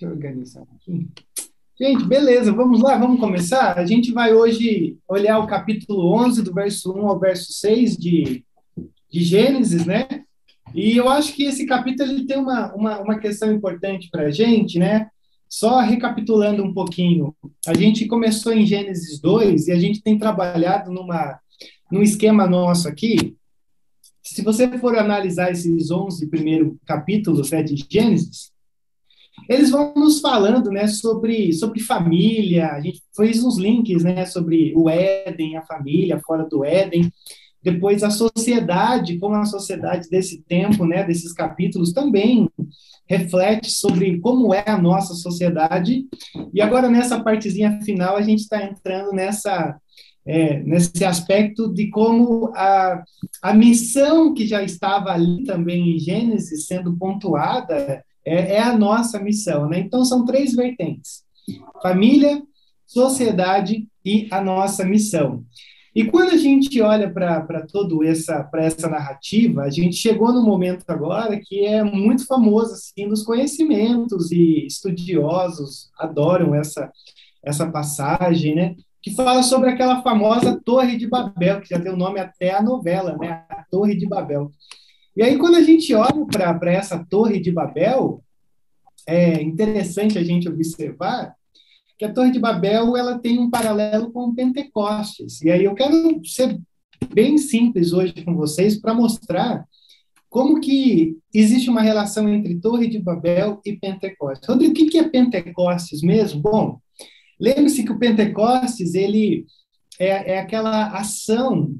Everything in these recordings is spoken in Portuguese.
Deixa eu organizar aqui. Gente, beleza, vamos lá, vamos começar? A gente vai hoje olhar o capítulo 11, do verso 1 ao verso 6 de Gênesis, né? E eu acho que esse capítulo ele tem uma questão importante para a gente, né? Só recapitulando um pouquinho, a gente começou em Gênesis 2 e a gente tem trabalhado num esquema nosso aqui. Se você for analisar esses 11 primeiros capítulos, né, de Gênesis, eles vão nos falando, né, sobre família. A gente fez uns links, né, sobre o Éden, a família fora do Éden. Depois a sociedade, como a sociedade desse tempo, né, desses capítulos também reflete sobre como é a nossa sociedade. E agora nessa partezinha final a gente está entrando nesse aspecto de como a missão que já estava ali também em Gênesis sendo pontuada é a nossa missão, né? Então, são três vertentes: família, sociedade e a nossa missão. E quando a gente olha para toda essa narrativa, a gente chegou num momento agora que é muito famoso, assim, nos conhecimentos, e estudiosos adoram essa passagem, né? Que fala sobre aquela famosa Torre de Babel, que já deu nome até à novela, né? A Torre de Babel. E aí, quando a gente olha para essa Torre de Babel, é interessante a gente observar que a Torre de Babel ela tem um paralelo com o Pentecostes. E aí eu quero ser bem simples hoje com vocês para mostrar como que existe uma relação entre Torre de Babel e Pentecostes. Rodrigo, o que é Pentecostes mesmo? Bom, lembre-se que o Pentecostes ele é aquela ação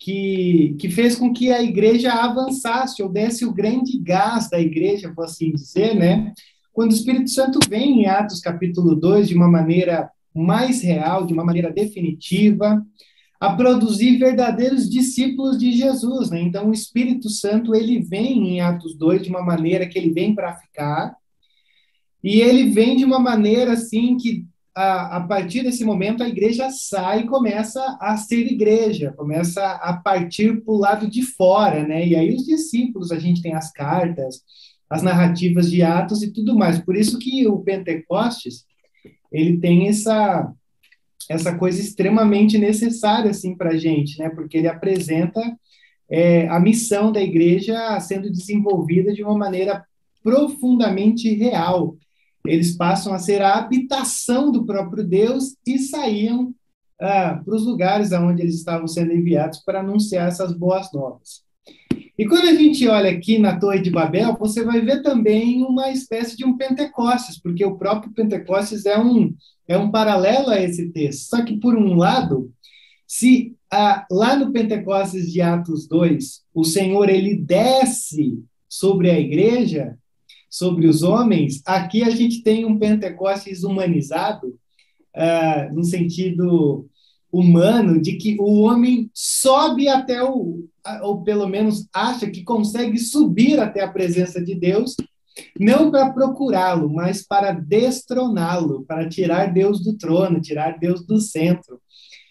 que fez com que a igreja avançasse, ou desse o grande gás da igreja, por assim dizer, né? Quando o Espírito Santo vem em Atos capítulo 2, de uma maneira mais real, de uma maneira definitiva, a produzir verdadeiros discípulos de Jesus, né? Então, o Espírito Santo, ele vem em Atos 2 de uma maneira que ele vem para ficar, e ele vem de uma maneira, assim, que a partir desse momento, a igreja sai e começa a ser igreja, começa a partir para o lado de fora, né? E aí os discípulos, a gente tem as cartas, as narrativas de Atos e tudo mais. Por isso que o Pentecostes, ele tem essa coisa extremamente necessária, assim, para a gente, né? Porque ele apresenta a missão da igreja sendo desenvolvida de uma maneira profundamente real. Eles passam a ser a habitação do próprio Deus e saíam para os lugares aonde eles estavam sendo enviados para anunciar essas boas novas. E quando a gente olha aqui na Torre de Babel, você vai ver também uma espécie de um Pentecostes, porque o próprio Pentecostes é um paralelo a esse texto. Só que, por um lado, se lá no Pentecostes de Atos 2, o Senhor ele desce sobre a igreja, sobre os homens, aqui a gente tem um Pentecostes humanizado, no sentido humano, de que o homem sobe até ou pelo menos acha que consegue subir até a presença de Deus, não para procurá-lo, mas para destroná-lo, para tirar Deus do trono, tirar Deus do centro.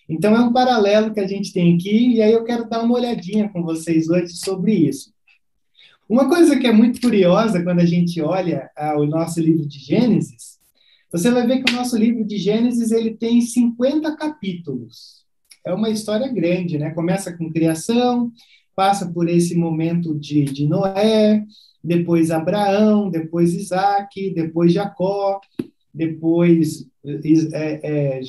Então é um paralelo que a gente tem aqui, e aí eu quero dar uma olhadinha com vocês hoje sobre isso. Uma coisa que é muito curiosa quando a gente olha o nosso livro de Gênesis, você vai ver que o nosso livro de Gênesis ele tem 50 capítulos. É uma história grande, né? Começa com criação, passa por esse momento de Noé, depois Abraão, depois Isaac, depois Jacó, depois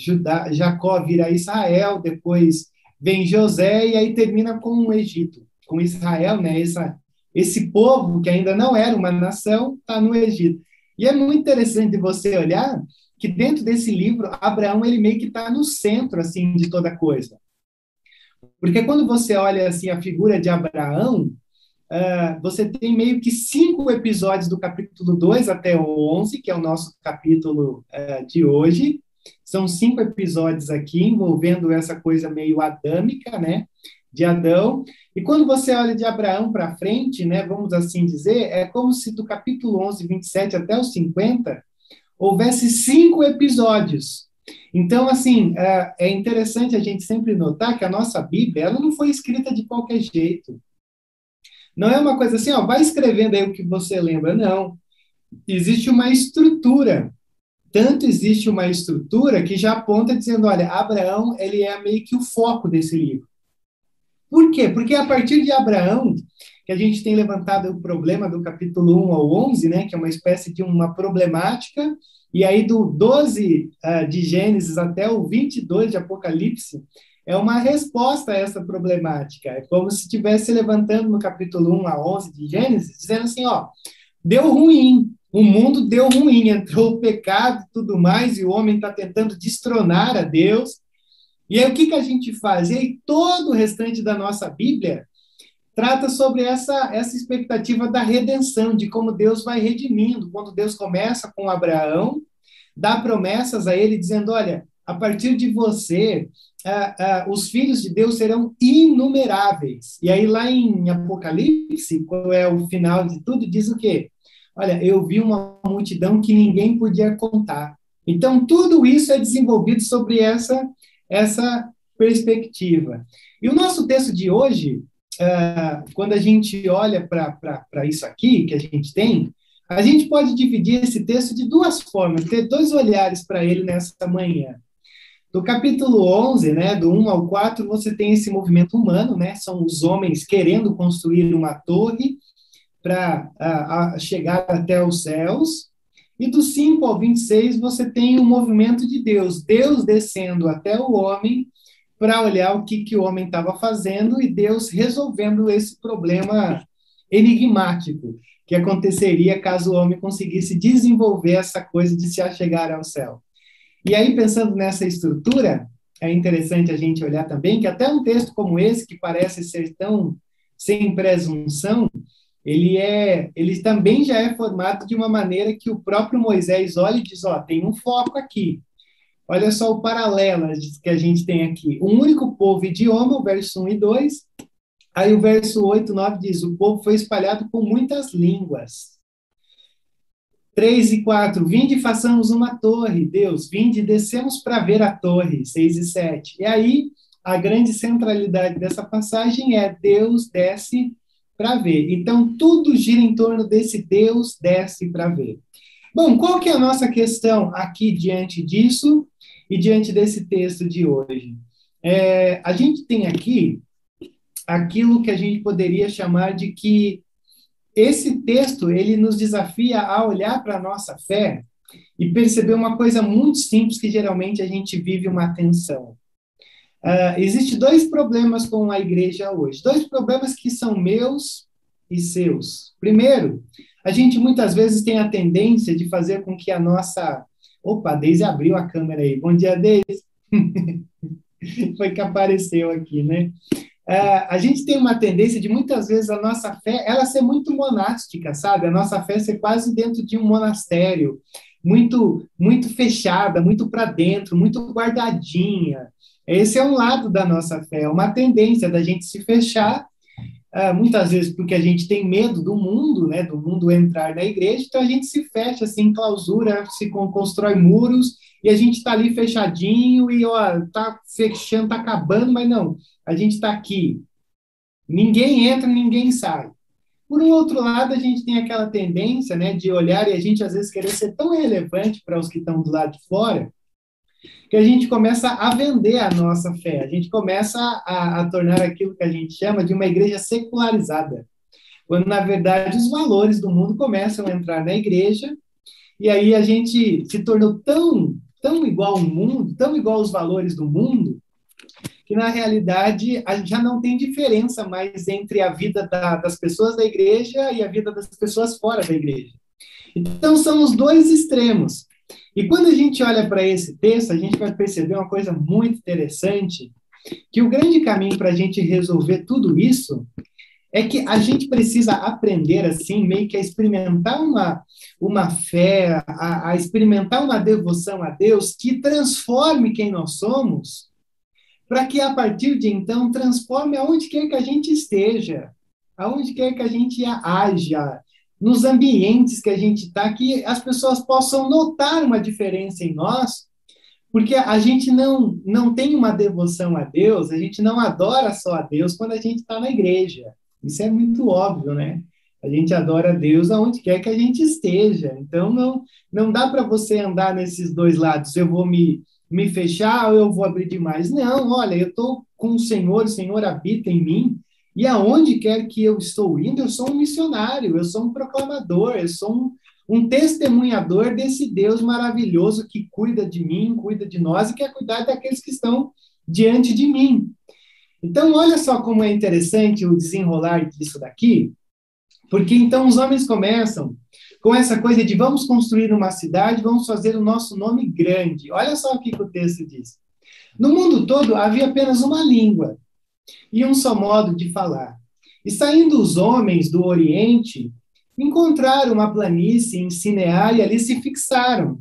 Judá, Jacó vira Israel, depois vem José e aí termina com o Egito, com Israel, né? Esse povo, que ainda não era uma nação, está no Egito. E é muito interessante você olhar que dentro desse livro, Abraão ele meio que está no centro, assim, de toda coisa. Porque quando você olha assim, a figura de Abraão, você tem meio que 5 episódios do capítulo 2 até o 11, que é o nosso capítulo de hoje. São 5 episódios aqui envolvendo essa coisa meio adâmica, né? De Adão, e quando você olha de Abraão para frente, né, vamos assim dizer, é como se do capítulo 11, 27 até os 50, houvesse 5 episódios. Então, assim, é interessante a gente sempre notar que a nossa Bíblia, ela não foi escrita de qualquer jeito. Não é uma coisa assim, ó, vai escrevendo aí o que você lembra, não. existe uma estrutura. Tanto existe uma estrutura que já aponta dizendo, olha, Abraão, ele é meio que o foco desse livro. Por quê? Porque a partir de Abraão, que a gente tem levantado o problema do capítulo 1 ao 11, né, que é uma espécie de uma problemática, e aí do 12 de Gênesis até o 22 de Apocalipse, é uma resposta a essa problemática. É como se estivesse levantando no capítulo 1 a 11 de Gênesis, dizendo assim, ó, deu ruim, o mundo deu ruim, entrou o pecado e tudo mais, e o homem está tentando destronar a Deus. E aí o que a gente faz? E aí todo o restante da nossa Bíblia trata sobre essa expectativa da redenção, de como Deus vai redimindo. Quando Deus começa com Abraão, dá promessas a ele, dizendo, olha, a partir de você, os filhos de Deus serão inumeráveis. E aí lá em Apocalipse, quando é o final de tudo, diz o quê? Olha, eu vi uma multidão que ninguém podia contar. Então, tudo isso é desenvolvido sobre essa perspectiva. E o nosso texto de hoje, quando a gente olha para isso aqui que a gente tem, a gente pode dividir esse texto de duas formas, ter dois olhares para ele nessa manhã. Do capítulo 11, né, do 1 ao 4, você tem esse movimento humano, né, são os homens querendo construir uma torre para chegar até os céus. E do 5 ao 26, você tem o movimento de Deus, Deus descendo até o homem para olhar o que o homem estava fazendo e Deus resolvendo esse problema enigmático que aconteceria caso o homem conseguisse desenvolver essa coisa de se achegar ao céu. E aí, pensando nessa estrutura, é interessante a gente olhar também que até um texto como esse, que parece ser tão sem presunção, ele também já é formado de uma maneira que o próprio Moisés olha e diz, ó, tem um foco aqui. Olha só o paralelo que a gente tem aqui. Um único povo e idioma, o verso 1 e 2. Aí o verso 8 e 9 diz, o povo foi espalhado por muitas línguas. 3 e 4, vinde e façamos uma torre, Deus, vinde e descemos para ver a torre, 6 e 7. E aí, a grande centralidade dessa passagem é Deus desce para ver. Então, tudo gira em torno desse Deus desce para ver. Bom, qual que é a nossa questão aqui diante disso e diante desse texto de hoje? A gente tem aqui aquilo que a gente poderia chamar de que esse texto, ele nos desafia a olhar para a nossa fé e perceber uma coisa muito simples que geralmente a gente vive uma tensão. Existem dois problemas com a igreja hoje. Dois problemas que são meus e seus. Primeiro, a gente muitas vezes tem a tendência de fazer com que a nossa... Opa, a Deise abriu a câmera aí. Bom dia, Deise. Foi que apareceu aqui, né? A gente tem uma tendência de, muitas vezes, a nossa fé, ela ser muito monástica, sabe? A nossa fé ser quase dentro de um monastério, muito, muito fechada, muito para dentro, muito guardadinha. Esse é um lado da nossa fé, é uma tendência da gente se fechar, muitas vezes porque a gente tem medo do mundo, né? Do mundo entrar na igreja, então a gente se fecha, se enclausura, se constrói muros, e a gente está ali fechadinho, e ó, tá fechando, tá acabando, mas não... A gente está aqui. Ninguém entra, ninguém sai. Por um outro lado, a gente tem aquela tendência, né, de olhar e a gente, às vezes, querer ser tão relevante para os que estão do lado de fora que a gente começa a vender a nossa fé. A gente começa a tornar aquilo que a gente chama de uma igreja secularizada. Quando, na verdade, os valores do mundo começam a entrar na igreja e aí a gente se tornou tão igual ao mundo, tão igual aos valores do mundo, que, na realidade, já não tem diferença mais entre a vida das pessoas da igreja e a vida das pessoas fora da igreja. Então, são os dois extremos. E quando a gente olha para esse texto, a gente vai perceber uma coisa muito interessante, que o grande caminho para a gente resolver tudo isso é que a gente precisa aprender, assim, meio que a experimentar uma fé, a experimentar uma devoção a Deus que transforme quem nós somos, para que, a partir de então, transforme aonde quer que a gente esteja, aonde quer que a gente haja, nos ambientes que a gente está, que as pessoas possam notar uma diferença em nós, porque a gente não tem uma devoção a Deus, a gente não adora só a Deus quando a gente está na igreja. Isso é muito óbvio, né? A gente adora a Deus aonde quer que a gente esteja. Então, não dá para você andar nesses dois lados. Eu vou me fechar ou eu vou abrir demais? Não, olha, eu estou com o Senhor habita em mim. E aonde quer que eu estou indo, eu sou um missionário, eu sou um proclamador, eu sou um testemunhador desse Deus maravilhoso que cuida de mim, cuida de nós e quer cuidar daqueles que estão diante de mim. Então, olha só como é interessante o desenrolar disso daqui, porque então os homens começam com essa coisa de vamos construir uma cidade, vamos fazer o nosso nome grande. Olha só o que o texto diz. No mundo todo havia apenas uma língua e um só modo de falar. E saindo os homens do Oriente, encontraram uma planície em Sineá e ali se fixaram.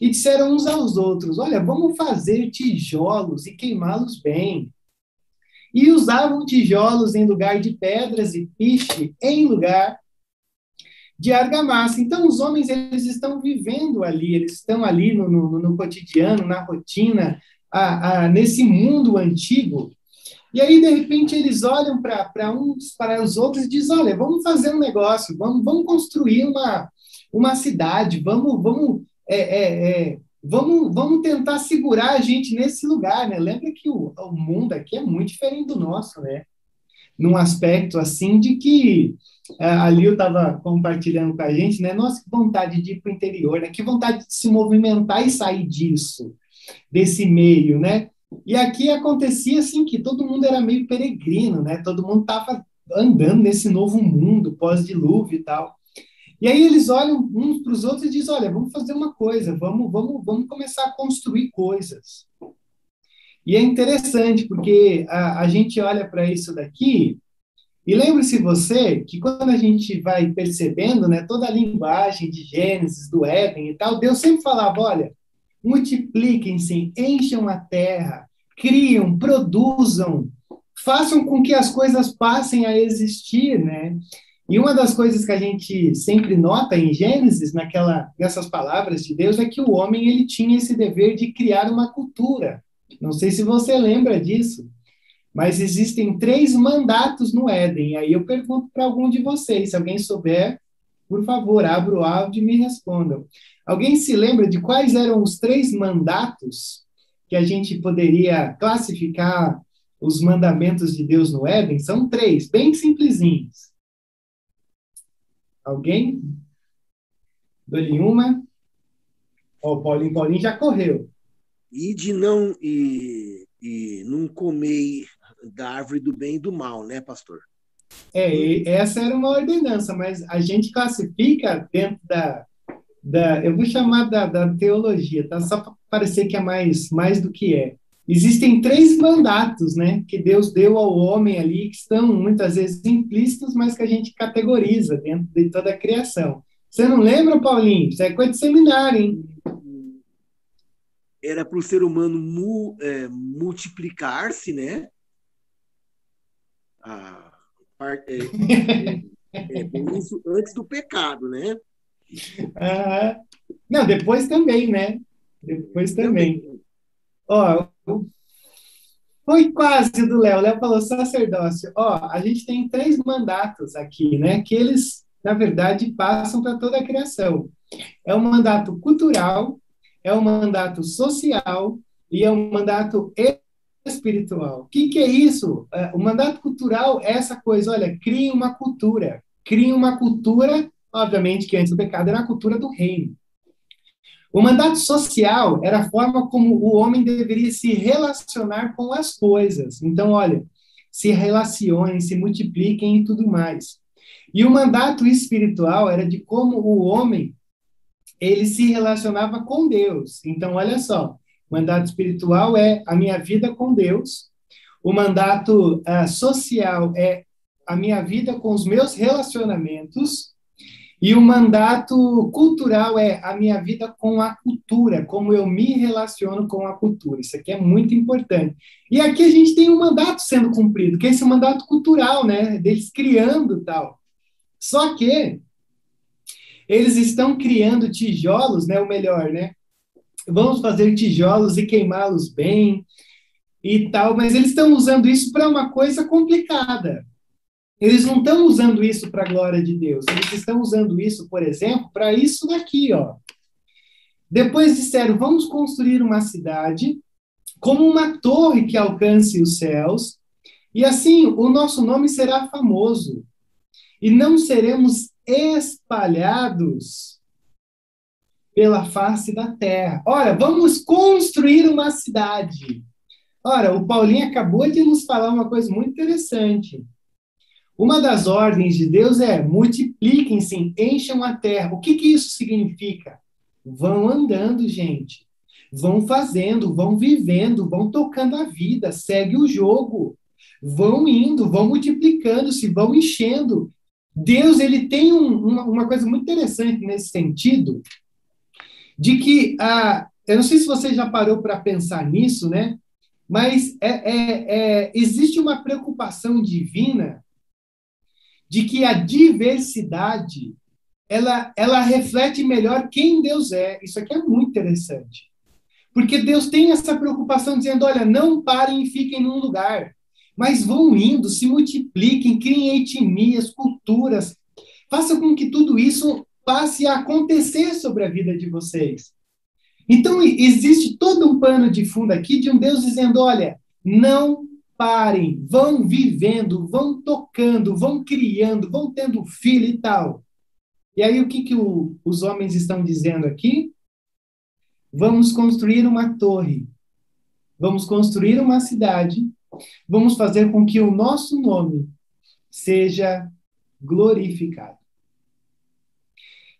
E disseram uns aos outros, olha, vamos fazer tijolos e queimá-los bem. E usavam tijolos em lugar de pedras e piche em lugar de argamassa. Então, os homens, eles estão vivendo ali, eles estão ali no cotidiano, na rotina, nesse mundo antigo. E aí, de repente, eles olham para os outros e dizem, olha, vamos fazer um negócio, vamos construir uma cidade, vamos tentar segurar a gente nesse lugar, né? Lembra que o mundo aqui é muito diferente do nosso, né? Num aspecto assim de que a Lil estava compartilhando com a gente, né? Nossa, que vontade de ir para o interior, né? Que vontade de se movimentar e sair disso, desse meio, né? E aqui acontecia assim que todo mundo era meio peregrino, né? Todo mundo estava andando nesse novo mundo, pós-dilúvio e tal. E aí eles olham uns para os outros e dizem, olha, vamos fazer uma coisa, vamos começar a construir coisas. E é interessante, porque a gente olha para isso daqui, e lembre-se você que quando a gente vai percebendo, né, toda a linguagem de Gênesis, do Éden e tal, Deus sempre falava, olha, multipliquem-se, encham a terra, criam, produzam, façam com que as coisas passem a existir, né? E uma das coisas que a gente sempre nota em Gênesis, nessas palavras de Deus, é que o homem ele tinha esse dever de criar uma cultura. Não sei se você lembra disso, mas existem 3 mandatos no Éden. Aí eu pergunto para algum de vocês, se alguém souber, por favor, abra o áudio e me respondam. Alguém se lembra de quais eram os 3 mandatos que a gente poderia classificar os mandamentos de Deus no Éden? São 3, bem simplesinhos. Alguém? Dou-lhe uma. Ó, o Paulinho já correu. E não comer da árvore do bem e do mal, né, pastor? Essa era uma ordenança, mas a gente classifica dentro eu vou chamar da teologia, tá? Só para parecer que é mais do que é. Existem 3 mandatos, né, que Deus deu ao homem ali, que estão muitas vezes implícitos, mas que a gente categoriza dentro de toda a criação. Você não lembra, Paulinho? Isso é coisa de seminário, hein? Era para o ser humano multiplicar-se, né? Isso antes do pecado, né? Ah, não, depois também, né? Depois também. Ó, foi quase do Léo. O Léo falou sacerdócio. Ó, a gente tem 3 mandatos aqui, né? Que eles, na verdade, passam para toda a criação. É um mandato cultural, é um mandato social e é um mandato espiritual. O que é isso? O mandato cultural é essa coisa, olha, crie uma cultura. Crie uma cultura, obviamente, que antes do pecado era a cultura do reino. O mandato social era a forma como o homem deveria se relacionar com as coisas. Então, olha, se relacionem, se multipliquem e tudo mais. E o mandato espiritual era de como o homem ele se relacionava com Deus. Então, olha só, o mandato espiritual é a minha vida com Deus. O mandato social é a minha vida com os meus relacionamentos. E o mandato cultural é a minha vida com a cultura, como eu me relaciono com a cultura. Isso aqui é muito importante. E aqui a gente tem um mandato sendo cumprido, que é esse mandato cultural, né? Deles criando tal. Só que eles estão criando tijolos, né? Ou melhor, né? Vamos fazer tijolos e queimá-los bem e tal, mas eles estão usando isso para uma coisa complicada. Eles não estão usando isso para a glória de Deus. Eles estão usando isso, por exemplo, para isso daqui, ó. Depois disseram, vamos construir uma cidade como uma torre que alcance os céus, e assim o nosso nome será famoso, e não seremos espalhados pela face da terra. Ora, vamos construir uma cidade. Ora, o Paulinho acabou de nos falar uma coisa muito interessante. Uma das ordens de Deus é multipliquem-se, encham a terra. O que que isso significa? Vão andando, gente. Vão fazendo, vão vivendo, vão tocando a vida, segue o jogo. Vão indo, vão multiplicando-se, vão enchendo. Deus, ele tem uma coisa muito interessante nesse sentido, de que, eu não sei se você já parou para pensar nisso, né? Mas existe uma preocupação divina de que a diversidade ela reflete melhor quem Deus é. Isso aqui é muito interessante. Porque Deus tem essa preocupação dizendo, olha, não parem e fiquem num lugar, mas vão indo, se multipliquem, criem etnias, culturas, faça com que tudo isso passe a acontecer sobre a vida de vocês. Então, existe todo um pano de fundo aqui de um Deus dizendo, olha, não parem, vão vivendo, vão tocando, vão criando, vão tendo filho e tal. E aí, o que que os homens estão dizendo aqui? Vamos construir uma torre, vamos construir uma cidade, vamos fazer com que o nosso nome seja glorificado.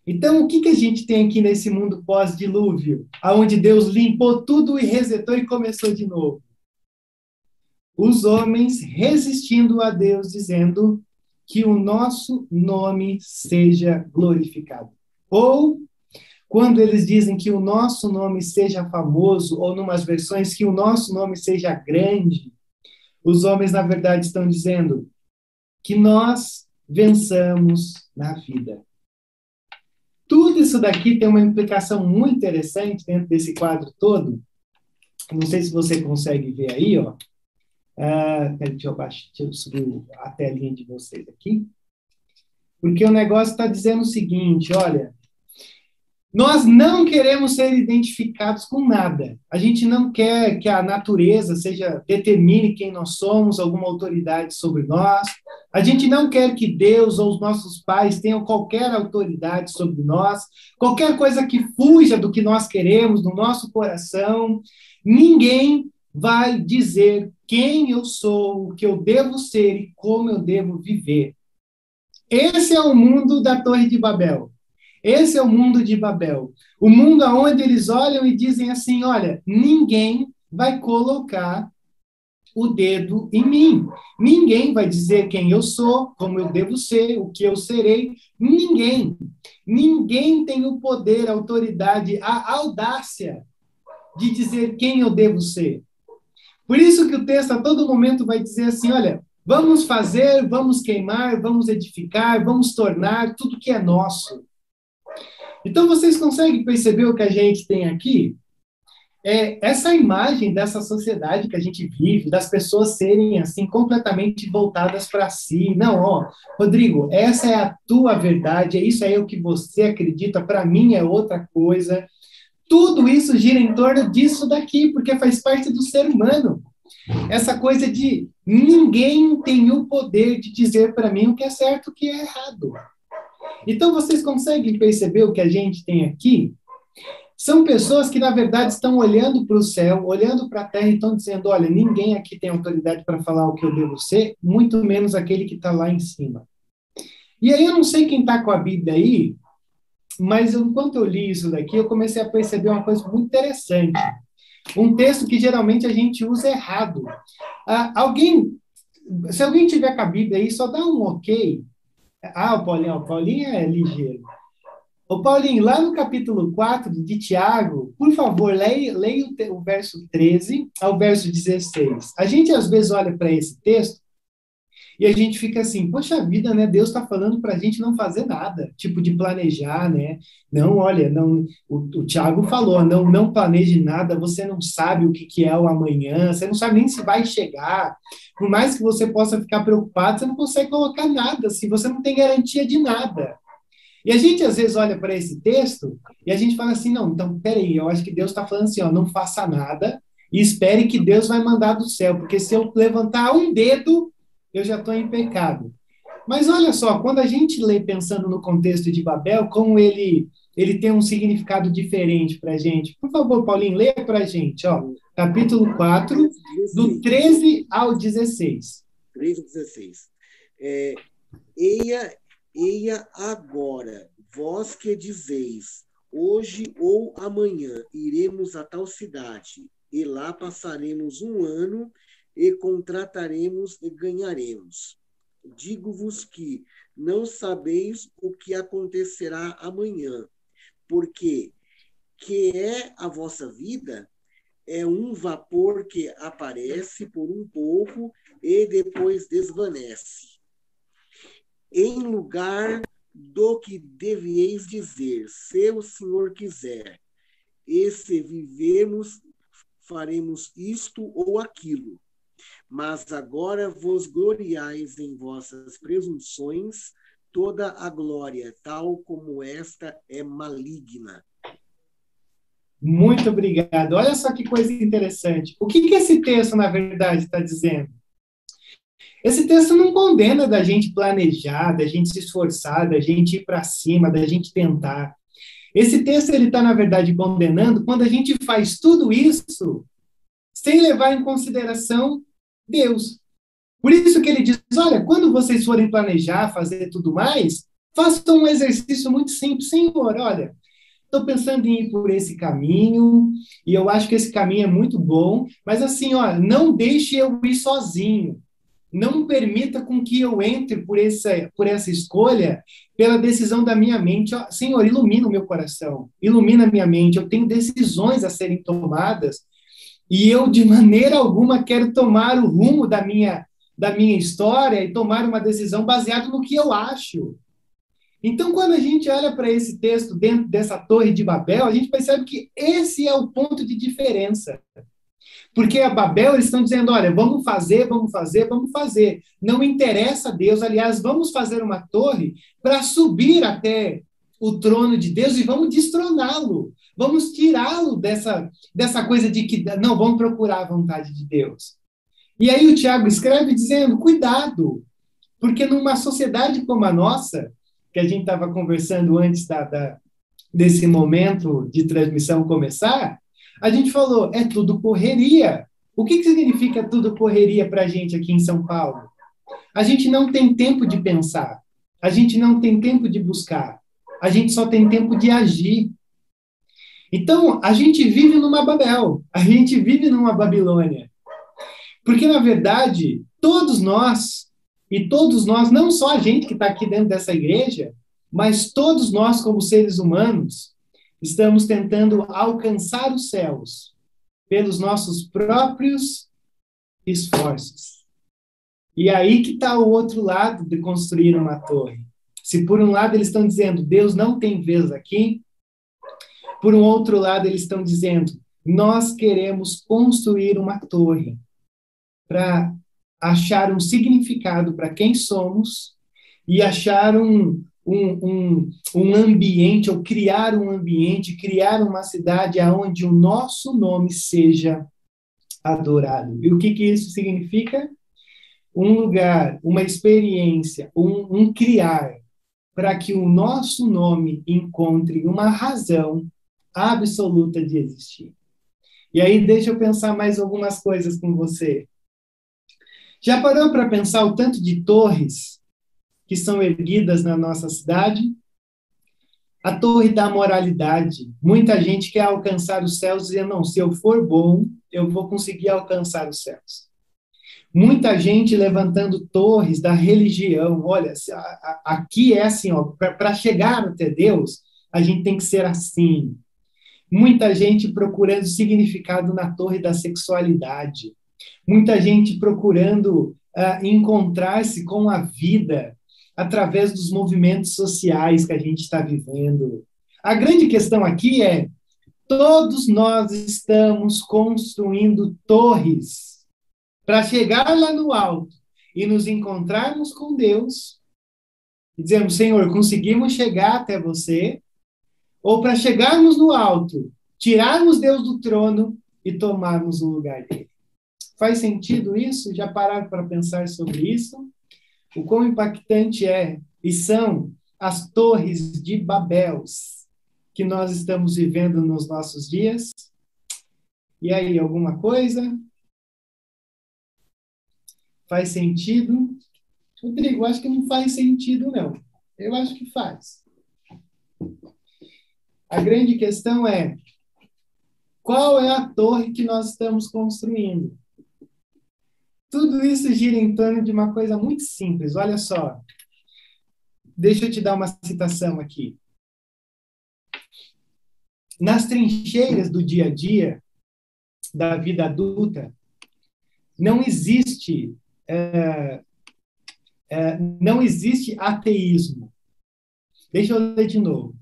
Então, o que que a gente tem aqui nesse mundo pós-dilúvio, aonde Deus limpou tudo e resetou e começou de novo? Os homens resistindo a Deus, dizendo que o nosso nome seja glorificado. Ou, quando eles dizem que o nosso nome seja famoso, ou numas versões que o nosso nome seja grande, os homens, na verdade, estão dizendo que nós vençamos na vida. Tudo isso daqui tem uma implicação muito interessante dentro desse quadro todo. Não sei se você consegue ver aí, ó. Deixa eu subir a telinha de vocês aqui. Porque o negócio está dizendo o seguinte, olha, nós não queremos ser identificados com nada. A gente não quer que a natureza determine quem nós somos, alguma autoridade sobre nós. A gente não quer que Deus ou os nossos pais tenham qualquer autoridade sobre nós. Qualquer coisa que fuja do que nós queremos, do nosso coração. Ninguém vai dizer quem eu sou, o que eu devo ser e como eu devo viver. Esse é o mundo da Torre de Babel. Esse é o mundo de Babel. O mundo onde eles olham e dizem assim, olha, ninguém vai colocar o dedo em mim. Ninguém vai dizer quem eu sou, como eu devo ser, o que eu serei. Ninguém. Ninguém tem o poder, a autoridade, a audácia de dizer quem eu devo ser. Por isso que o texto a todo momento vai dizer assim, olha, vamos fazer, vamos queimar, vamos edificar, vamos tornar tudo que é nosso. Então, vocês conseguem perceber o que a gente tem aqui? Essa imagem dessa sociedade que a gente vive, das pessoas serem assim, completamente voltadas para si. Não, ó, Rodrigo, essa é a tua verdade, isso é o que você acredita, para mim é outra coisa. Tudo isso gira em torno disso daqui, porque faz parte do ser humano. Essa coisa de ninguém tem o poder de dizer para mim o que é certo e o que é errado. Então, vocês conseguem perceber o que a gente tem aqui? São pessoas que, na verdade, estão olhando para o céu, olhando para a terra e estão dizendo, olha, ninguém aqui tem autoridade para falar o que eu devo ser, muito menos aquele que está lá em cima. E aí, eu não sei quem está com a Bíblia aí, mas enquanto eu li isso daqui, eu comecei a perceber uma coisa muito interessante. Um texto que geralmente a gente usa errado. Se alguém tiver com a Bíblia aí, só dá um ok. O Paulinho é ligeiro. O Paulinho, lá no capítulo 4 de Tiago, por favor, leia o verso 13 ao verso 16. A gente às vezes olha para esse texto E a gente fica assim, poxa vida, né? Deus está falando para a gente não fazer nada, tipo de planejar, né? Não, olha, não, o Tiago falou, não planeje nada, você não sabe o que é o amanhã, você não sabe nem se vai chegar. Por mais que você possa ficar preocupado, você não consegue colocar nada, assim, você não tem garantia de nada. E a gente, às vezes, olha para esse texto e a gente fala assim, não, então, peraí, eu acho que Deus está falando assim, ó, não faça nada e espere que Deus vai mandar do céu, porque se eu levantar um dedo, eu já estou em pecado. Mas olha só, quando a gente lê pensando no contexto de Babel, como ele tem um significado diferente para a gente. Por favor, Paulinho, leia para a gente, ó, capítulo 4, do 13 ao 16. 13 ao 16. Eia agora, vós que dizeis, hoje ou amanhã iremos a tal cidade, e lá passaremos um ano, e contrataremos e ganharemos. Digo-vos que não sabeis o que acontecerá amanhã, porque que é a vossa vida? É um vapor que aparece por um pouco e depois desvanece. Em lugar do que devieis dizer, se o Senhor quiser, e se vivermos, faremos isto ou aquilo. Mas agora vos gloriais em vossas presunções, toda a glória, tal como esta, é maligna. Muito obrigado. Olha só que coisa interessante. O que esse texto, na verdade, está dizendo? Esse texto não condena da gente planejar, da gente se esforçar, da gente ir para cima, da gente tentar. Esse texto ele está, na verdade, condenando quando a gente faz tudo isso sem levar em consideração Deus. Por isso que ele diz, olha, quando vocês forem planejar, fazer tudo mais, façam um exercício muito simples. Senhor, olha, estou pensando em ir por esse caminho, e eu acho que esse caminho é muito bom, mas assim, ó, não deixe eu ir sozinho. Não permita com que eu entre por essa escolha, pela decisão da minha mente. Ó, Senhor, ilumina o meu coração, ilumina a minha mente. Eu tenho decisões a serem tomadas e eu, de maneira alguma, quero tomar o rumo da minha história e tomar uma decisão baseada no que eu acho. Então, quando a gente olha para esse texto dentro dessa Torre de Babel, a gente percebe que esse é o ponto de diferença. Porque a Babel, eles estão dizendo, olha, vamos fazer, vamos fazer, vamos fazer. Não interessa a Deus, aliás, vamos fazer uma torre para subir até o trono de Deus e vamos destroná-lo. Vamos tirá-lo dessa coisa de que não, vamos procurar a vontade de Deus. E aí o Tiago escreve dizendo, cuidado, porque numa sociedade como a nossa, que a gente estava conversando antes desse momento de transmissão começar, a gente falou, é tudo correria. O que significa tudo correria para a gente aqui em São Paulo? A gente não tem tempo de pensar. A gente não tem tempo de buscar. A gente só tem tempo de agir. Então, a gente vive numa Babel. A gente vive numa Babilônia. Porque, na verdade, todos nós, não só a gente que está aqui dentro dessa igreja, mas todos nós, como seres humanos, estamos tentando alcançar os céus pelos nossos próprios esforços. E aí que está o outro lado de construir uma torre. Se por um lado eles estão dizendo, Deus não tem vez aqui, por um outro lado eles estão dizendo, nós queremos construir uma torre para achar um significado para quem somos e achar um ambiente, ou criar um ambiente, criar uma cidade onde o nosso nome seja adorado. E o que isso significa? Um lugar, uma experiência, um criar, para que o nosso nome encontre uma razão absoluta de existir. E aí, deixa eu pensar mais algumas coisas com você. Já parou para pensar o tanto de torres que são erguidas na nossa cidade? A torre da moralidade. Muita gente quer alcançar os céus e diz, não, se eu for bom, eu vou conseguir alcançar os céus. Muita gente levantando torres da religião. Olha, aqui é assim, para chegar até Deus, a gente tem que ser assim. Muita gente procurando significado na torre da sexualidade. Muita gente procurando encontrar-se com a vida através dos movimentos sociais que a gente está vivendo. A grande questão aqui é, todos nós estamos construindo torres para chegar lá no alto e nos encontrarmos com Deus e dizermos, Senhor, conseguimos chegar até você, ou para chegarmos no alto, tirarmos Deus do trono e tomarmos o lugar dele. Faz sentido isso? Já pararam para pensar sobre isso? O quão impactante é e são as torres de Babel que nós estamos vivendo nos nossos dias? E aí, alguma coisa? Faz sentido? Rodrigo, acho que não faz sentido, não. Eu acho que faz. A grande questão é, qual é a torre que nós estamos construindo? Tudo isso gira em torno de uma coisa muito simples. Olha só. Deixa eu te dar uma citação aqui. Nas trincheiras do dia a dia, da vida adulta, não existe ateísmo. Deixa eu ler de novo.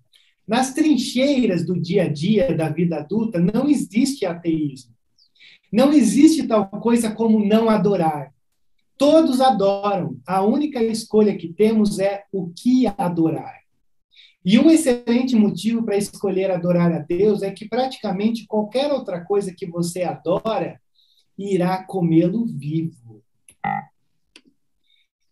Nas trincheiras do dia a dia, da vida adulta, não existe ateísmo. Não existe tal coisa como não adorar. Todos adoram. A única escolha que temos é o que adorar. E um excelente motivo para escolher adorar a Deus é que praticamente qualquer outra coisa que você adora irá comê-lo vivo.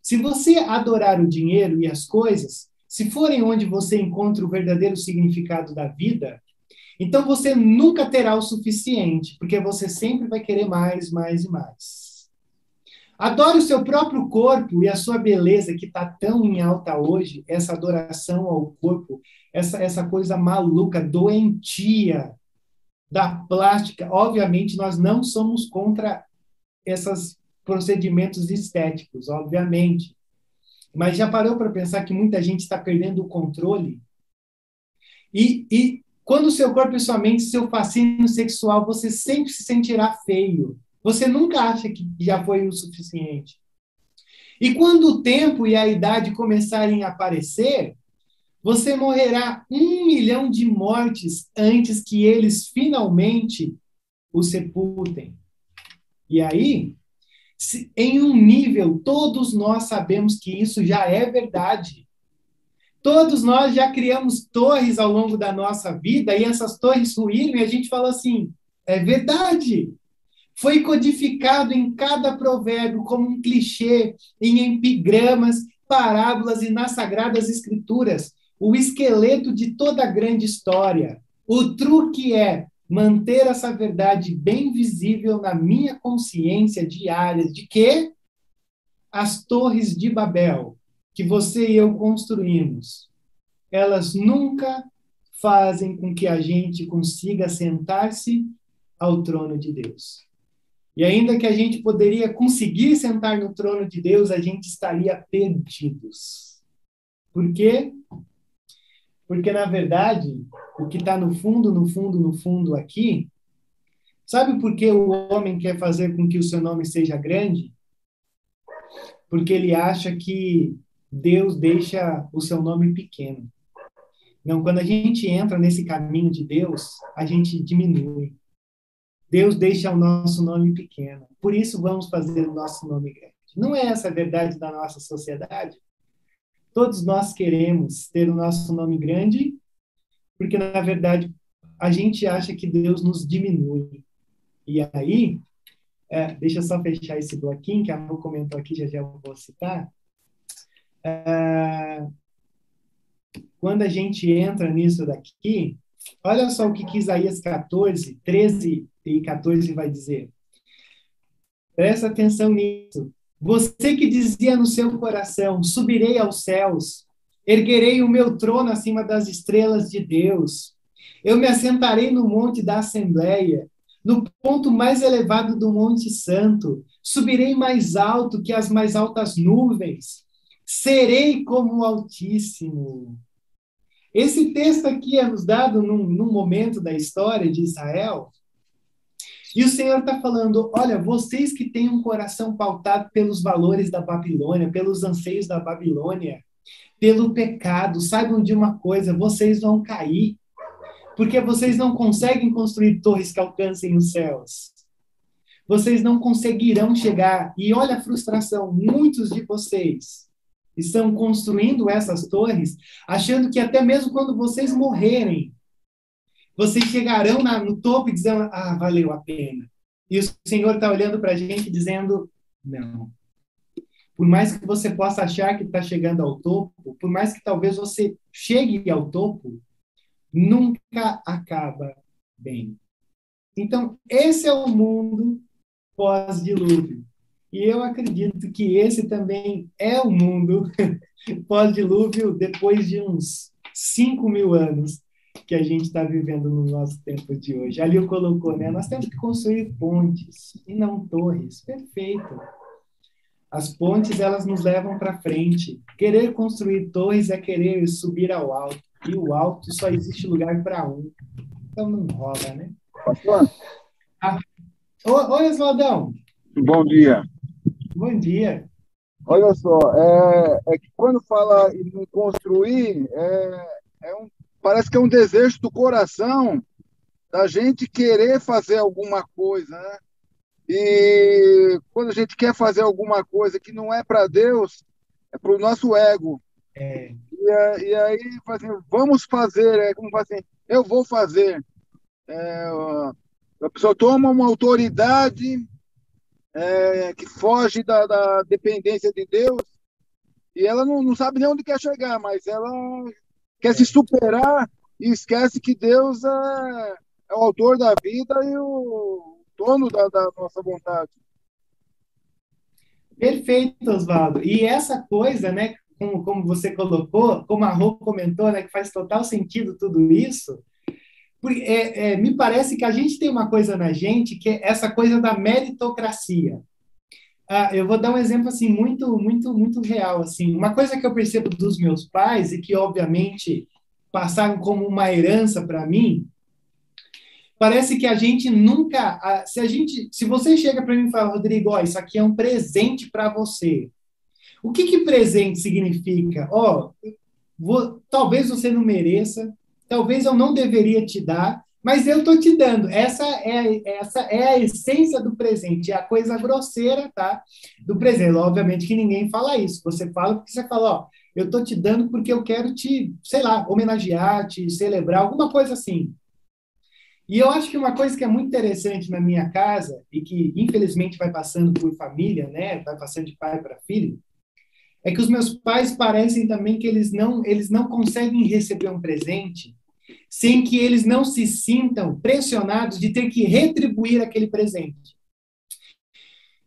Se você adorar o dinheiro e as coisas, se forem onde você encontra o verdadeiro significado da vida, então você nunca terá o suficiente, porque você sempre vai querer mais, mais e mais. Adore o seu próprio corpo e a sua beleza, que está tão em alta hoje, essa adoração ao corpo, essa coisa maluca, doentia, da plástica. Obviamente, nós não somos contra esses procedimentos estéticos, obviamente. Mas já parou para pensar que muita gente está perdendo o controle? E quando o seu corpo e sua mente, seu fascínio sexual, você sempre se sentirá feio. Você nunca acha que já foi o suficiente. E quando o tempo e a idade começarem a aparecer, você morrerá 1 milhão de mortes antes que eles finalmente o sepultem. E aí, em um nível, todos nós sabemos que isso já é verdade. Todos nós já criamos torres ao longo da nossa vida e essas torres ruíram e a gente fala assim, é verdade. Foi codificado em cada provérbio como um clichê, em epigramas, parábolas e nas sagradas escrituras. O esqueleto de toda a grande história. O truque é manter essa verdade bem visível na minha consciência diária de que as torres de Babel que você e eu construímos, elas nunca fazem com que a gente consiga sentar-se ao trono de Deus. E ainda que a gente poderia conseguir sentar no trono de Deus, a gente estaria perdidos. Por quê? Porque, na verdade, o que está no fundo, no fundo, no fundo aqui, sabe por que o homem quer fazer com que o seu nome seja grande? Porque ele acha que Deus deixa o seu nome pequeno. Não, quando a gente entra nesse caminho de Deus, a gente diminui. Deus deixa o nosso nome pequeno. Por isso vamos fazer o nosso nome grande. Não é essa a verdade da nossa sociedade? Todos nós queremos ter o nosso nome grande, porque, na verdade, a gente acha que Deus nos diminui. E aí, deixa eu só fechar esse bloquinho, que a Amor comentou aqui, já eu vou citar. Quando a gente entra nisso daqui, olha só o que Isaías 14, 13 e 14 vai dizer. Presta atenção nisso. Você que dizia no seu coração, subirei aos céus, erguerei o meu trono acima das estrelas de Deus, eu me assentarei no monte da Assembleia, no ponto mais elevado do Monte Santo, subirei mais alto que as mais altas nuvens, serei como o Altíssimo. Esse texto aqui é nos dado num momento da história de Israel E o Senhor está falando, olha, vocês que têm um coração pautado pelos valores da Babilônia, pelos anseios da Babilônia, pelo pecado, saibam de uma coisa, vocês vão cair, porque vocês não conseguem construir torres que alcancem os céus. Vocês não conseguirão chegar. E olha a frustração, muitos de vocês estão construindo essas torres, achando que até mesmo quando vocês morrerem, vocês chegarão no topo e dizendo, ah, valeu a pena. E o Senhor está olhando para a gente dizendo, não. Por mais que você possa achar que está chegando ao topo, por mais que talvez você chegue ao topo, nunca acaba bem. Então, esse é o mundo pós-dilúvio. E eu acredito que esse também é o mundo pós-dilúvio depois de uns 5.000 anos. Que a gente está vivendo no nosso tempo de hoje. Ali eu colocou, né? Nós temos que construir pontes e não torres. Perfeito. As pontes, elas nos levam para frente. Querer construir torres é querer subir ao alto. E o alto só existe lugar para um. Então não rola, né? Pastor? Ah. Oi, Oswaldão. Bom dia. Bom dia. Olha só, é que quando fala em construir, parece que é um desejo do coração da gente querer fazer alguma coisa, né? E quando a gente quer fazer alguma coisa que não é para Deus, é para o nosso ego. É. E aí, assim, vamos fazer, é como assim, eu vou fazer. A pessoa toma uma autoridade que foge da dependência de Deus e ela não sabe nem onde quer chegar, mas ela... quer se superar e esquece que Deus é o autor da vida e o dono da nossa vontade. Perfeito, Oswaldo. E essa coisa, né, como você colocou, como a Rô comentou, né, que faz total sentido tudo isso, porque, me parece que a gente tem uma coisa na gente, que é essa coisa da meritocracia. Eu vou dar um exemplo assim, muito, muito, muito real. Assim. Uma coisa que eu percebo dos meus pais, e que, obviamente, passaram como uma herança para mim, parece que a gente nunca... Se você chega para mim e fala, Rodrigo, ó, isso aqui é um presente para você. O que presente significa? Talvez você não mereça, talvez eu não deveria te dar, mas eu estou te dando. Essa é a essência do presente, é a coisa grosseira, tá? Do presente. Obviamente que ninguém fala isso. Você fala porque você fala, ó, eu estou te dando porque eu quero te, sei lá, homenagear, te celebrar, alguma coisa assim. E eu acho que uma coisa que é muito interessante na minha casa, e que infelizmente vai passando por família, né? Vai passando de pai para filho, é que os meus pais parecem também que eles não conseguem receber um presente sem que eles não se sintam pressionados de ter que retribuir aquele presente.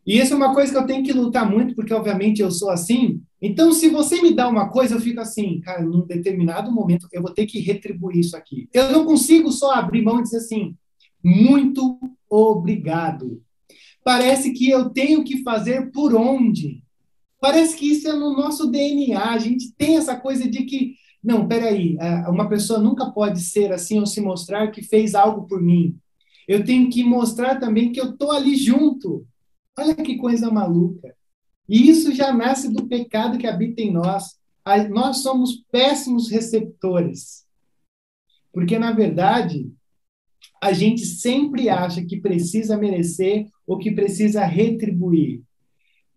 E isso é uma coisa que eu tenho que lutar muito, porque, obviamente, eu sou assim. Então, se você me dá uma coisa, eu fico assim, cara, num determinado momento, eu vou ter que retribuir isso aqui. Eu não consigo só abrir mão e dizer assim, muito obrigado. Parece que eu tenho que fazer por onde? Parece que isso é no nosso DNA. A gente tem essa coisa de que, não, peraí, uma pessoa nunca pode ser assim ou se mostrar que fez algo por mim. Eu tenho que mostrar também que eu estou ali junto. Olha que coisa maluca. E isso já nasce do pecado que habita em nós. Nós somos péssimos receptores. Porque, na verdade, a gente sempre acha que precisa merecer ou que precisa retribuir.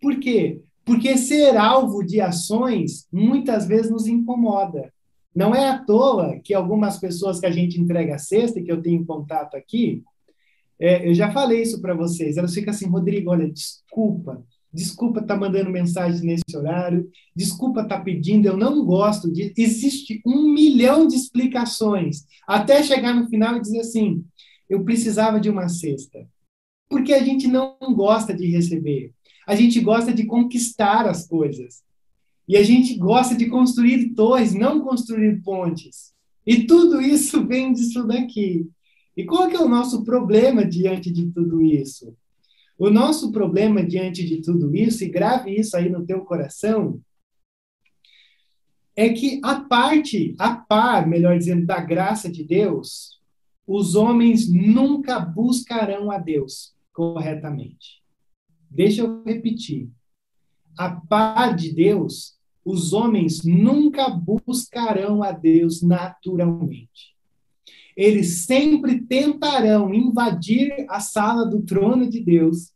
Por quê? Porque ser alvo de ações muitas vezes nos incomoda. Não é à toa que algumas pessoas que a gente entrega a cesta, e que eu tenho contato aqui, eu já falei isso para vocês, elas ficam assim, Rodrigo, olha, desculpa estar mandando mensagem nesse horário, desculpa estar pedindo, eu não gosto disso. Existe 1 milhão de explicações, até chegar no final e dizer assim, eu precisava de uma cesta. Porque a gente não gosta de receber. A gente gosta de conquistar as coisas. E a gente gosta de construir torres, não construir pontes. E tudo isso vem disso daqui. E qual que é o nosso problema diante de tudo isso? O nosso problema diante de tudo isso, e grave isso aí no teu coração, é que a melhor dizendo, da graça de Deus, os homens nunca buscarão a Deus corretamente. Deixa eu repetir. A paz de Deus, os homens nunca buscarão a Deus naturalmente. Eles sempre tentarão invadir a sala do trono de Deus,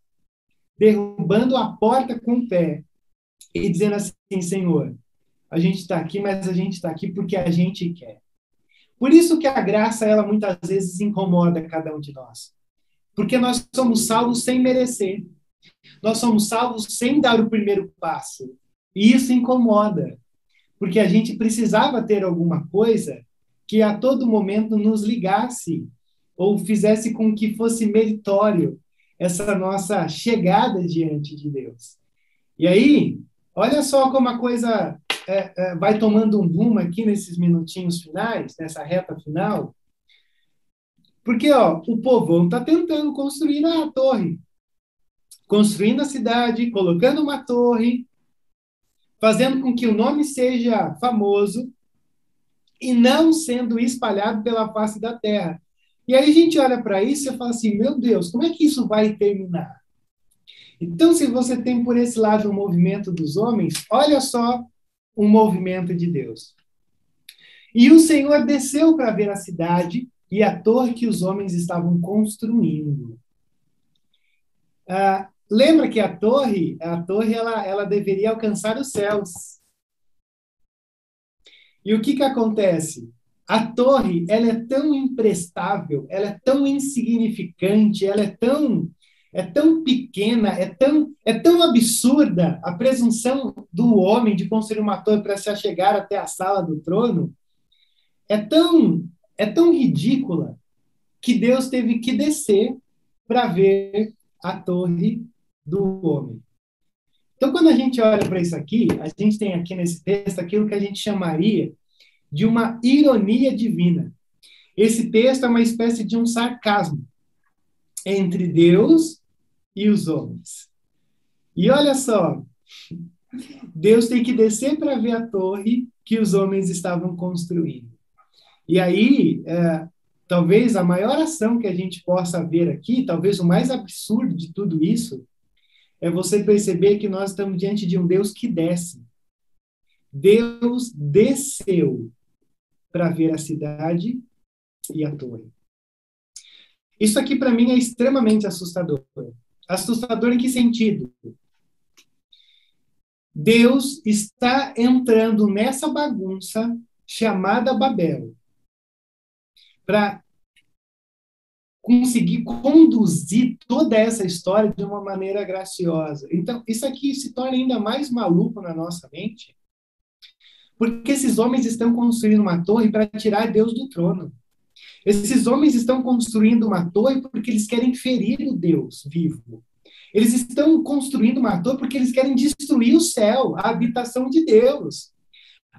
derrubando a porta com o pé e dizendo assim: Senhor, a gente está aqui, mas a gente está aqui porque a gente quer. Por isso que a graça, ela muitas vezes incomoda cada um de nós. Porque nós somos salvos sem merecer. Nós somos salvos sem dar o primeiro passo. E isso incomoda. Porque a gente precisava ter alguma coisa que a todo momento nos ligasse ou fizesse com que fosse meritório essa nossa chegada diante de Deus. E aí, olha só como a coisa vai tomando um boom aqui nesses minutinhos finais, nessa reta final, porque o povão está tentando construir a torre, construindo a cidade, colocando uma torre, fazendo com que o nome seja famoso e não sendo espalhado pela face da terra. E aí a gente olha para isso e fala assim, meu Deus, como é que isso vai terminar? Então, se você tem por esse lado o movimento dos homens, olha só o movimento de Deus. E o Senhor desceu para ver a cidade e a torre que os homens estavam construindo. Lembra que a torre ela deveria alcançar os céus. E o que acontece? A torre, ela é tão imprestável, ela é tão insignificante, ela é tão pequena, é tão absurda a presunção do homem de construir uma torre para se achegar até a sala do trono, é tão ridícula que Deus teve que descer para ver a torre do homem. Então, quando a gente olha para isso aqui, a gente tem aqui nesse texto aquilo que a gente chamaria de uma ironia divina. Esse texto é uma espécie de um sarcasmo entre Deus e os homens. E olha só, Deus tem que descer para ver a torre que os homens estavam construindo. E aí, talvez a maior ação que a gente possa ver aqui, talvez o mais absurdo de tudo isso, é você perceber que nós estamos diante de um Deus que desce. Deus desceu para ver a cidade e a torre. Isso aqui, para mim, é extremamente assustador. Assustador em que sentido? Deus está entrando nessa bagunça chamada Babel para conseguir conduzir toda essa história de uma maneira graciosa. Então, isso aqui se torna ainda mais maluco na nossa mente, porque esses homens estão construindo uma torre para tirar Deus do trono. Esses homens estão construindo uma torre porque eles querem ferir o Deus vivo. Eles estão construindo uma torre porque eles querem destruir o céu, a habitação de Deus.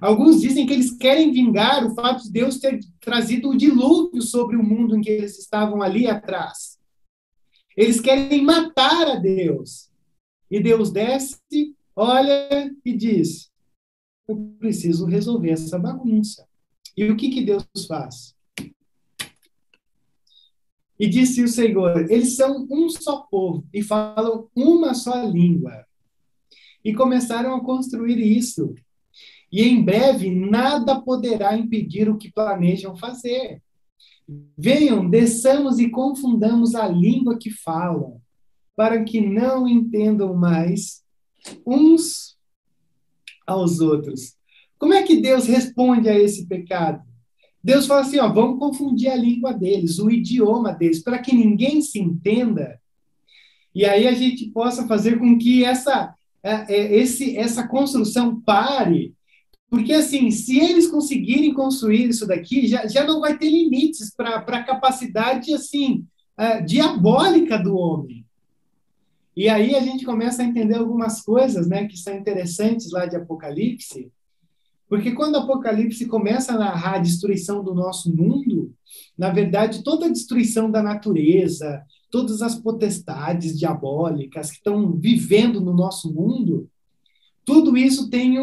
Alguns dizem que eles querem vingar o fato de Deus ter trazido o dilúvio sobre o mundo em que eles estavam ali atrás. Eles querem matar a Deus. E Deus desce, olha e diz, eu preciso resolver essa bagunça. E o que Deus faz? E disse o Senhor, eles são um só povo e falam uma só língua. E começaram a construir isso. E em breve nada poderá impedir o que planejam fazer. Venham, desçamos e confundamos a língua que falam, para que não entendam mais uns aos outros. Como é que Deus responde a esse pecado? Deus fala assim, vamos confundir a língua deles, o idioma deles, para que ninguém se entenda. E aí a gente possa fazer com que essa construção pare. Porque, assim, se eles conseguirem construir isso daqui, já não vai ter limites para a capacidade, assim, diabólica do homem. E aí a gente começa a entender algumas coisas, né, que são interessantes lá de Apocalipse. Porque quando o Apocalipse começa a narrar a destruição do nosso mundo, na verdade, toda a destruição da natureza, todas as potestades diabólicas que estão vivendo no nosso mundo, tudo isso tem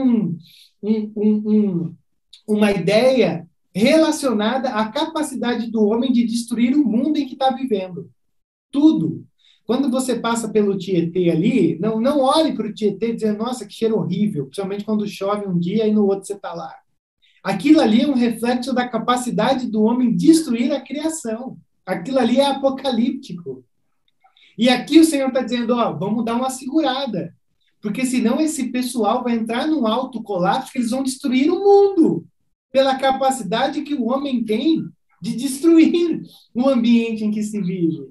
uma ideia relacionada à capacidade do homem de destruir o mundo em que está vivendo. Tudo. Quando você passa pelo Tietê ali, não olhe para o Tietê dizendo, nossa, que cheiro horrível, principalmente quando chove um dia e no outro você está lá. Aquilo ali é um reflexo da capacidade do homem destruir a criação. Aquilo ali é apocalíptico. E aqui o Senhor está dizendo, ó, vamos dar uma segurada, porque senão esse pessoal vai entrar num alto colapso que eles vão destruir o mundo pela capacidade que o homem tem de destruir o ambiente em que se vive.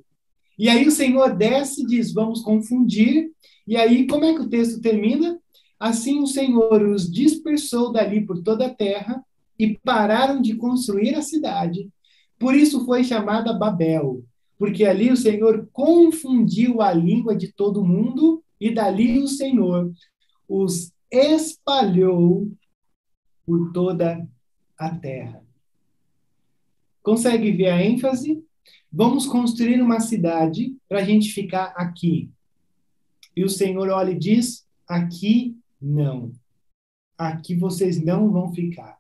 E aí o Senhor desce e diz, vamos confundir. E aí, como é que o texto termina? Assim o Senhor os dispersou dali por toda a terra e pararam de construir a cidade. Por isso foi chamada Babel, porque ali o Senhor confundiu a língua de todo mundo e dali o Senhor os espalhou por toda a terra. Consegue ver a ênfase? Vamos construir uma cidade para a gente ficar aqui. E o Senhor olha e diz, aqui não. Aqui vocês não vão ficar.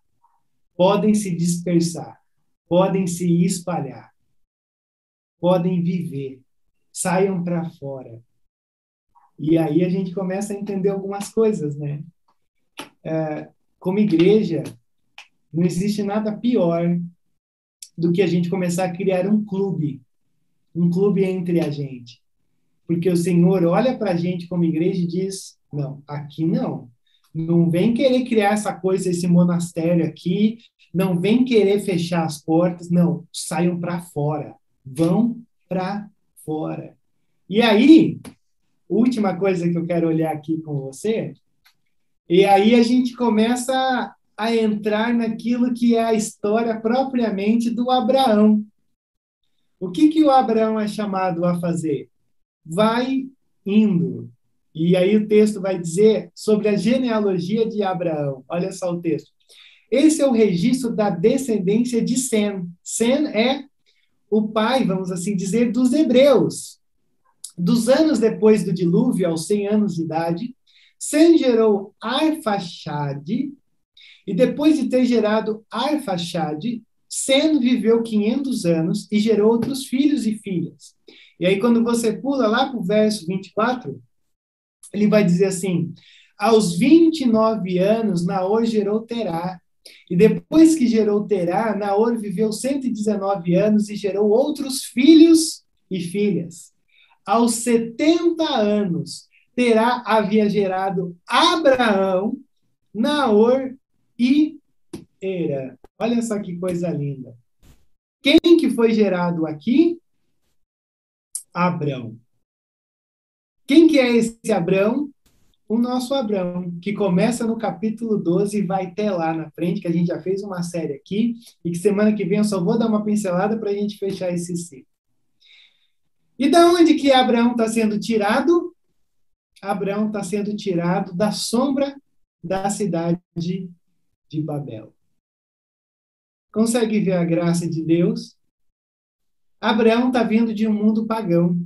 Podem se dispersar. Podem se espalhar. Podem viver. Saiam para fora. E aí a gente começa a entender algumas coisas, né? Como igreja, não existe nada pior do que a gente começar a criar um clube. Um clube entre a gente. Porque o Senhor olha para a gente como igreja e diz, não, aqui não. Não vem querer criar essa coisa, esse monastério aqui. Não vem querer fechar as portas. Não, saiam para fora. Vão para fora. E aí, última coisa que eu quero olhar aqui com você. E aí a gente começa a entrar naquilo que é a história propriamente do Abraão. O que o Abraão é chamado a fazer? Vai indo. E aí o texto vai dizer sobre a genealogia de Abraão. Olha só o texto. Esse é o registro da descendência de Sem. Sem é o pai, vamos assim dizer, dos hebreus. 2 anos depois do dilúvio, aos 100 anos de idade, Sem gerou Arfaxade, e depois de ter gerado Arfaxade, Sem viveu 500 anos e gerou outros filhos e filhas. E aí quando você pula lá para o verso 24, ele vai dizer assim, aos 29 anos, Naor gerou Terá. E depois que gerou Terá, Naor viveu 119 anos e gerou outros filhos e filhas. Aos 70 anos, Terá havia gerado Abraão, Naor e Terá. Olha só que coisa linda. Quem que foi gerado aqui? Abraão. Quem que é esse Abraão? O nosso Abraão, que começa no capítulo 12 e vai até lá na frente, que a gente já fez uma série aqui, e que semana que vem eu só vou dar uma pincelada para a gente fechar esse ciclo. E da onde que Abraão está sendo tirado? Abraão está sendo tirado da sombra da cidade de Babel. Consegue ver a graça de Deus? Abraão está vindo de um mundo pagão.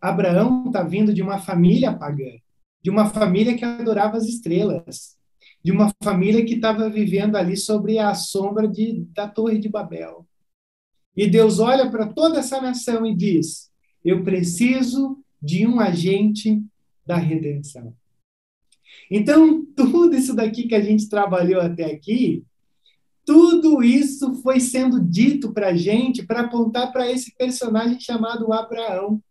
Abraão está vindo de uma família pagã, de uma família que adorava as estrelas, de uma família que estava vivendo ali sobre a sombra da Torre de Babel. E Deus olha para toda essa nação e diz, eu preciso de um agente da redenção. Então, tudo isso daqui que a gente trabalhou até aqui, tudo isso foi sendo dito para a gente para apontar para esse personagem chamado Abraão.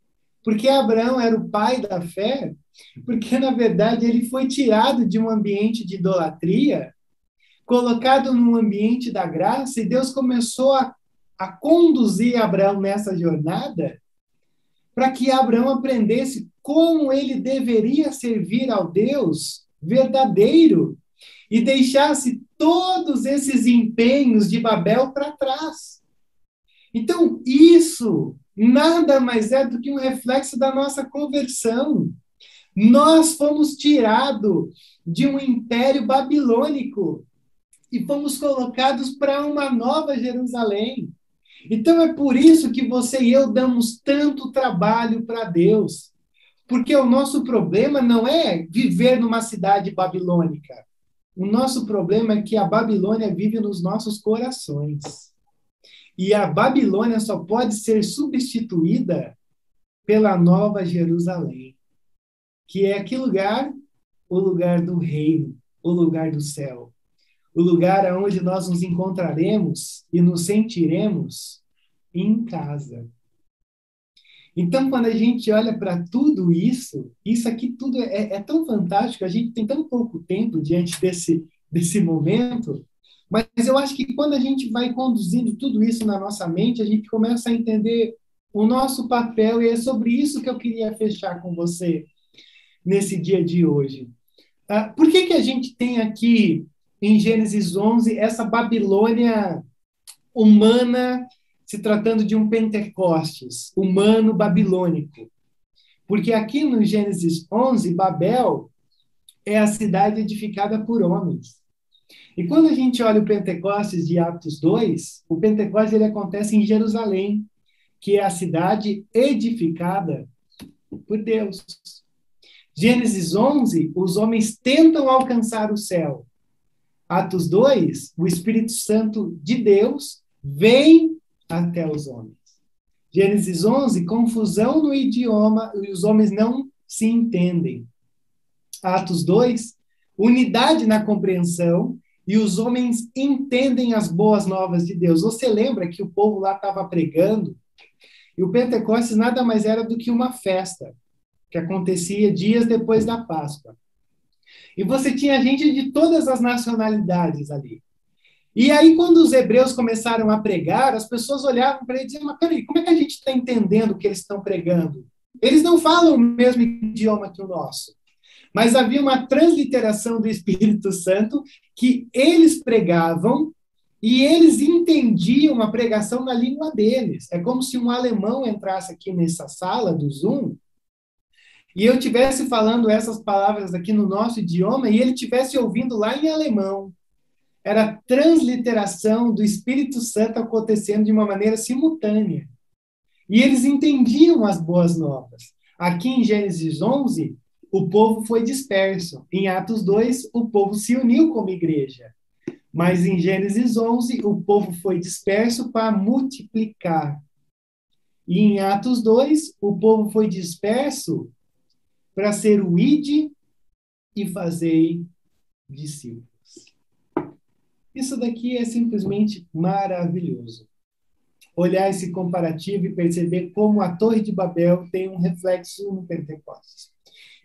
Porque Abraão era o pai da fé, porque, na verdade, ele foi tirado de um ambiente de idolatria, colocado num ambiente da graça, e Deus começou a conduzir Abraão nessa jornada para que Abraão aprendesse como ele deveria servir ao Deus verdadeiro e deixasse todos esses empenhos de Babel para trás. Então, isso nada mais é do que um reflexo da nossa conversão. Nós fomos tirados de um império babilônico e fomos colocados para uma nova Jerusalém. Então é por isso que você e eu damos tanto trabalho para Deus. Porque o nosso problema não é viver numa cidade babilônica. O nosso problema é que a Babilônia vive nos nossos corações. E a Babilônia só pode ser substituída pela Nova Jerusalém, que é que lugar? O lugar do reino, o lugar do céu. O lugar onde nós nos encontraremos e nos sentiremos em casa. Então, quando a gente olha para tudo isso, isso aqui tudo é tão fantástico, a gente tem tão pouco tempo diante desse momento, mas eu acho que quando a gente vai conduzindo tudo isso na nossa mente, a gente começa a entender o nosso papel, e é sobre isso que eu queria fechar com você nesse dia de hoje. Por que a gente tem aqui, em Gênesis 11, essa Babilônia humana, se tratando de um Pentecostes, humano-babilônico? Porque aqui no Gênesis 11, Babel é a cidade edificada por homens. E quando a gente olha o Pentecostes de Atos 2, o Pentecostes ele acontece em Jerusalém, que é a cidade edificada por Deus. Gênesis 11, os homens tentam alcançar o céu. Atos 2, o Espírito Santo de Deus vem até os homens. Gênesis 11, confusão no idioma e os homens não se entendem. Atos 2, unidade na compreensão e os homens entendem as boas novas de Deus. Você lembra que o povo lá estava pregando? E o Pentecostes nada mais era do que uma festa que acontecia dias depois da Páscoa. E você tinha gente de todas as nacionalidades ali. E aí, quando os hebreus começaram a pregar, as pessoas olhavam para ele e diziam, mas peraí, como é que a gente está entendendo o que eles estão pregando? Eles não falam o mesmo idioma que o nosso. Mas havia uma transliteração do Espírito Santo que eles pregavam e eles entendiam a pregação na língua deles. É como se um alemão entrasse aqui nessa sala do Zoom e eu estivesse falando essas palavras aqui no nosso idioma e ele estivesse ouvindo lá em alemão. Era a transliteração do Espírito Santo acontecendo de uma maneira simultânea. E eles entendiam as boas novas. Aqui em Gênesis 11, o povo foi disperso. Em Atos 2, o povo se uniu como igreja. Mas em Gênesis 11, o povo foi disperso para multiplicar. E em Atos 2, o povo foi disperso para ser o ide e fazei discípulos. Isso daqui é simplesmente maravilhoso. Olhar esse comparativo e perceber como a Torre de Babel tem um reflexo no Pentecostes.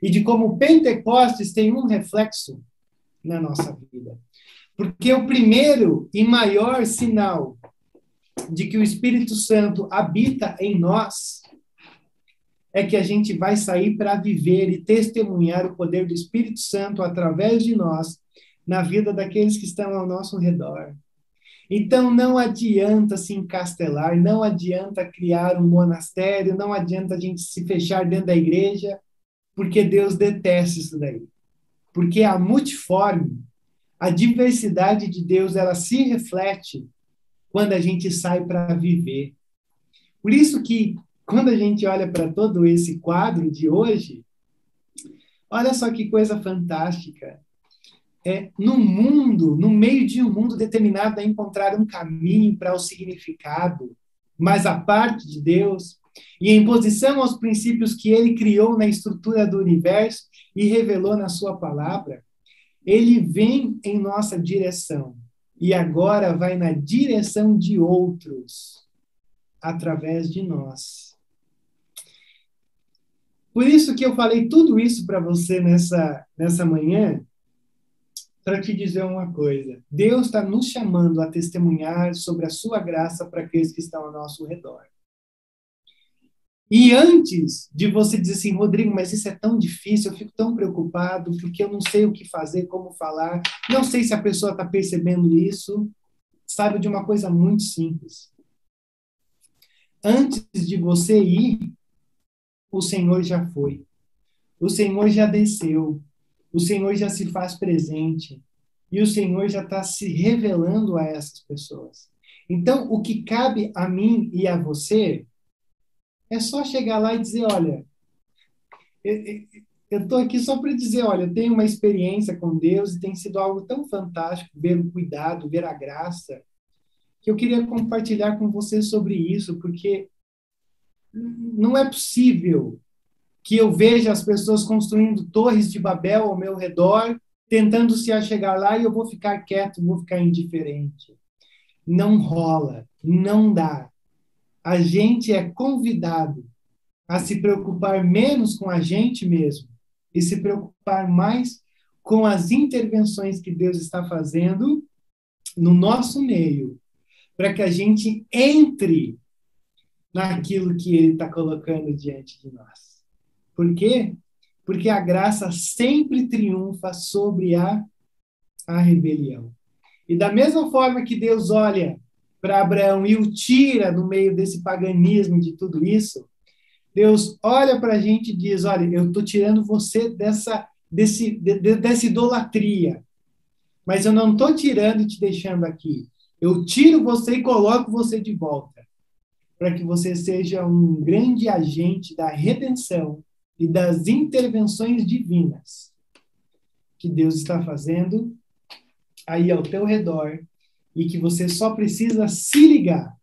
E de como o Pentecostes tem um reflexo na nossa vida. Porque o primeiro e maior sinal de que o Espírito Santo habita em nós é que a gente vai sair para viver e testemunhar o poder do Espírito Santo através de nós na vida daqueles que estão ao nosso redor. Então, não adianta se encastelar, não adianta criar um monastério, não adianta a gente se fechar dentro da igreja, porque Deus detesta isso daí. Porque a multiforme, a diversidade de Deus, ela se reflete quando a gente sai para viver. Por isso que, quando a gente olha para todo esse quadro de hoje, olha só que coisa fantástica. No meio de um mundo determinado a encontrar um caminho para o significado, mas a parte de Deus, e em posição aos princípios que ele criou na estrutura do universo e revelou na sua palavra, ele vem em nossa direção, e agora vai na direção de outros, através de nós. Por isso que eu falei tudo isso para você nessa manhã, para te dizer uma coisa, Deus está nos chamando a testemunhar sobre a sua graça para aqueles que estão ao nosso redor. E antes de você dizer assim, Rodrigo, mas isso é tão difícil, eu fico tão preocupado, porque eu não sei o que fazer, como falar, não sei se a pessoa está percebendo isso, sabe de uma coisa muito simples. Antes de você ir, o Senhor já foi. O Senhor já desceu. O Senhor já se faz presente e o Senhor já está se revelando a essas pessoas. Então, o que cabe a mim e a você é só chegar lá e dizer, olha, Eu estou aqui só para dizer, olha, eu tenho uma experiência com Deus e tem sido algo tão fantástico ver o cuidado, ver a graça, que eu queria compartilhar com você sobre isso, porque não é possível que eu veja as pessoas construindo torres de Babel ao meu redor, tentando se achegar lá, e eu vou ficar quieto, vou ficar indiferente. Não rola, não dá. A gente é convidado a se preocupar menos com a gente mesmo e se preocupar mais com as intervenções que Deus está fazendo no nosso meio, para que a gente entre naquilo que Ele está colocando diante de nós. Por quê? Porque a graça sempre triunfa sobre a rebelião. E da mesma forma que Deus olha para Abraão e o tira do meio desse paganismo de tudo isso, Deus olha para a gente e diz, olha, eu estou tirando você dessa idolatria, mas eu não estou tirando e te deixando aqui. Eu tiro você e coloco você de volta, para que você seja um grande agente da redenção e das intervenções divinas que Deus está fazendo aí ao teu redor, e que você só precisa se ligar,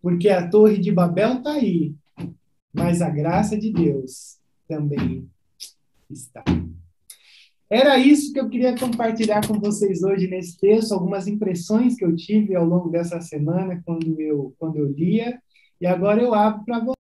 porque a Torre de Babel está aí, mas a graça de Deus também está. Era isso que eu queria compartilhar com vocês hoje nesse texto, algumas impressões que eu tive ao longo dessa semana quando eu lia, e agora eu abro para vocês.